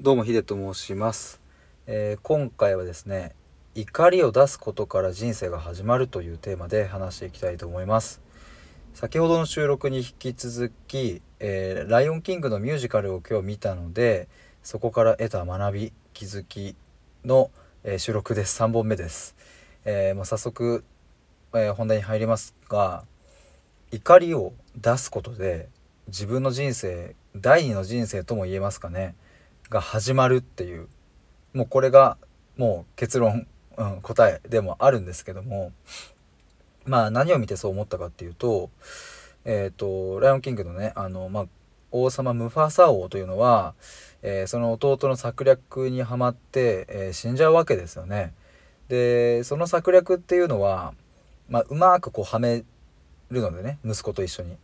どうもヒデと申します、今回はですね、怒りを出すことから人生が始まるというテーマで話していきたいと思います。先ほどの収録に引き続き、ライオンキングのミュージカルを今日見たので、そこから得た学び気づきの、収録です。3本目です、もう早速、本題に入りますが、怒りを出すことで自分の人生、第二の人生とも言えますかね、が始まるっていう、もうこれがもう結論、答えでもあるんですけども、まあ何を見てそう思ったかっていうと、ライオンキングのね、王様ムファサ王というのは、その弟の策略にはまって、死んじゃうわけですよね。でその策略っていうのは、うまくこうはめるのでね、息子と一緒に。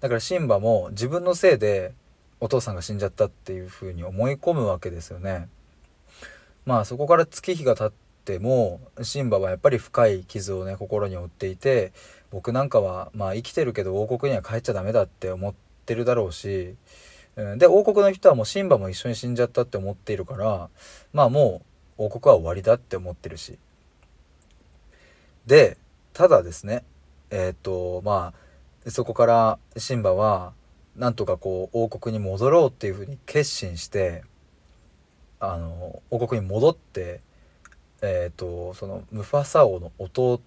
だからシンバも自分のせいでお父さんが死んじゃったっていう風に思い込むわけですよね。そこから月日が経ってもシンバはやっぱり深い傷をね、心に負っていて、僕なんかは生きてるけど王国には帰っちゃダメだって思ってるだろうし、で王国の人はもうシンバも一緒に死んじゃったって思っているから、もう王国は終わりだって思ってるし。でただですね、そこからシンバはなんとかこう王国に戻ろうっていうふうに決心して、王国に戻って、そのムファサ王の弟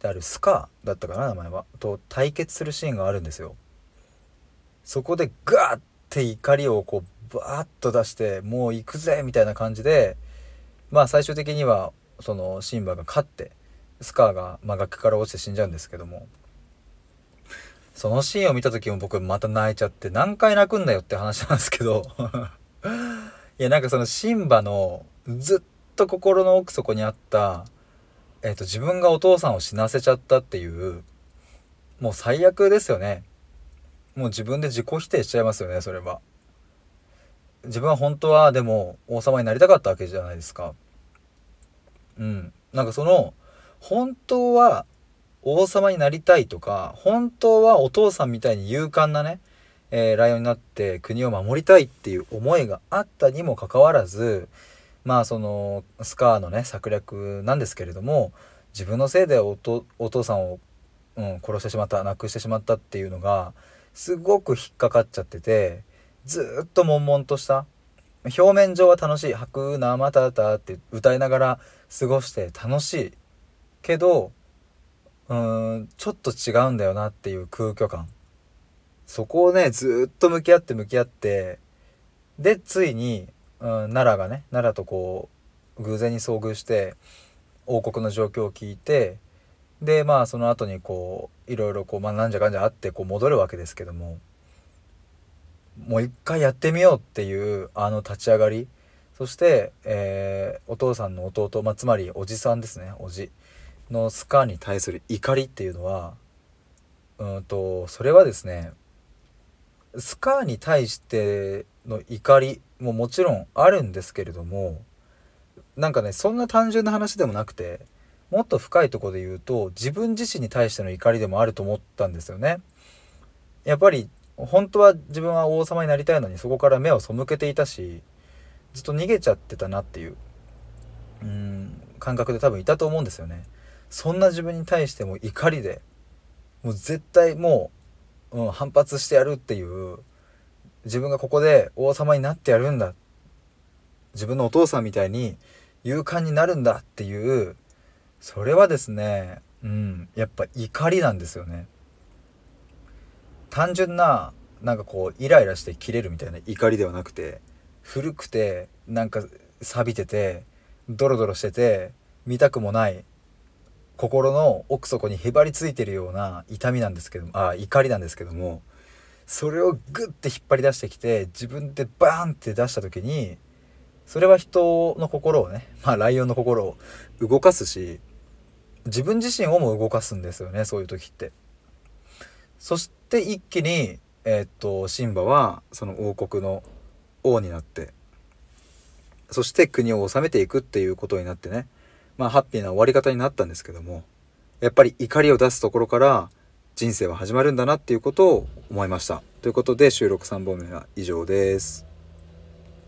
であるスカーだったかな、名前は、と対決するシーンがあるんですよ。そこでガーって怒りをこうバーッと出して、もう行くぜみたいな感じで、最終的にはそのシンバが勝って、スカーが崖から落ちて死んじゃうんですけども、そのシーンを見た時も僕また泣いちゃって、何回泣くんだよって話なんですけどいやなんかそのシンバのずっと心の奥底にあった、自分がお父さんを死なせちゃったっていう、もう最悪ですよね。もう自分で自己否定しちゃいますよね。それは自分は本当はでも王様になりたかったわけじゃないですか。なんかその本当は王様になりたいとか、本当はお父さんみたいに勇敢なね、ライオンになって国を守りたいっていう思いがあったにもかかわらず、そのスカーのね策略なんですけれども、自分のせいでお父さんを、殺してしまった、亡くしてしまったっていうのがすごく引っかかっちゃってて、ずっと悶々とした、表面上は楽しい、はくなまたたって歌いながら過ごして楽しいけど、ちょっと違うんだよなっていう空虚感、そこをねずっと向き合って、でついに、奈良がね、奈良とこう偶然に遭遇して王国の状況を聞いて、でその後にこういろいろこう、なんじゃかんじゃあってこう戻るわけですけども、もう一回やってみようっていうあの立ち上がり、そして、お父さんの弟、つまりおじさんですね、おじのスカーに対する怒りっていうのは、それはですね、スカーに対しての怒りももちろんあるんですけれども、なんかねそんな単純な話でもなくて、もっと深いところで言うと自分自身に対しての怒りでもあると思ったんですよね。やっぱり本当は自分は王様になりたいのに、そこから目を背けていたし、ずっと逃げちゃってたなっていう、感覚で多分いたと思うんですよね。そんな自分に対しても怒りで、もう絶対もう、反発してやるっていう、自分がここで王様になってやるんだ、自分のお父さんみたいに勇敢になるんだっていう、それはですね、やっぱ怒りなんですよね。単純ななんかこうイライラして切れるみたいな怒りではなくて、古くてなんか錆びててドロドロしてて見たくもない、心の奥底にへばりついてるような痛みなんですけども、怒りなんですけども、それをグッて引っ張り出してきて自分でバーンって出した時に、それは人の心をね、ライオンの心を動かすし、自分自身をも動かすんですよね、そういう時って。そして一気に、シンバはその王国の王になって、そして国を治めていくっていうことになってね、ハッピーな終わり方になったんですけども、やっぱり怒りを出すところから人生は始まるんだなっていうことを思いました。ということで収録3本目は以上です。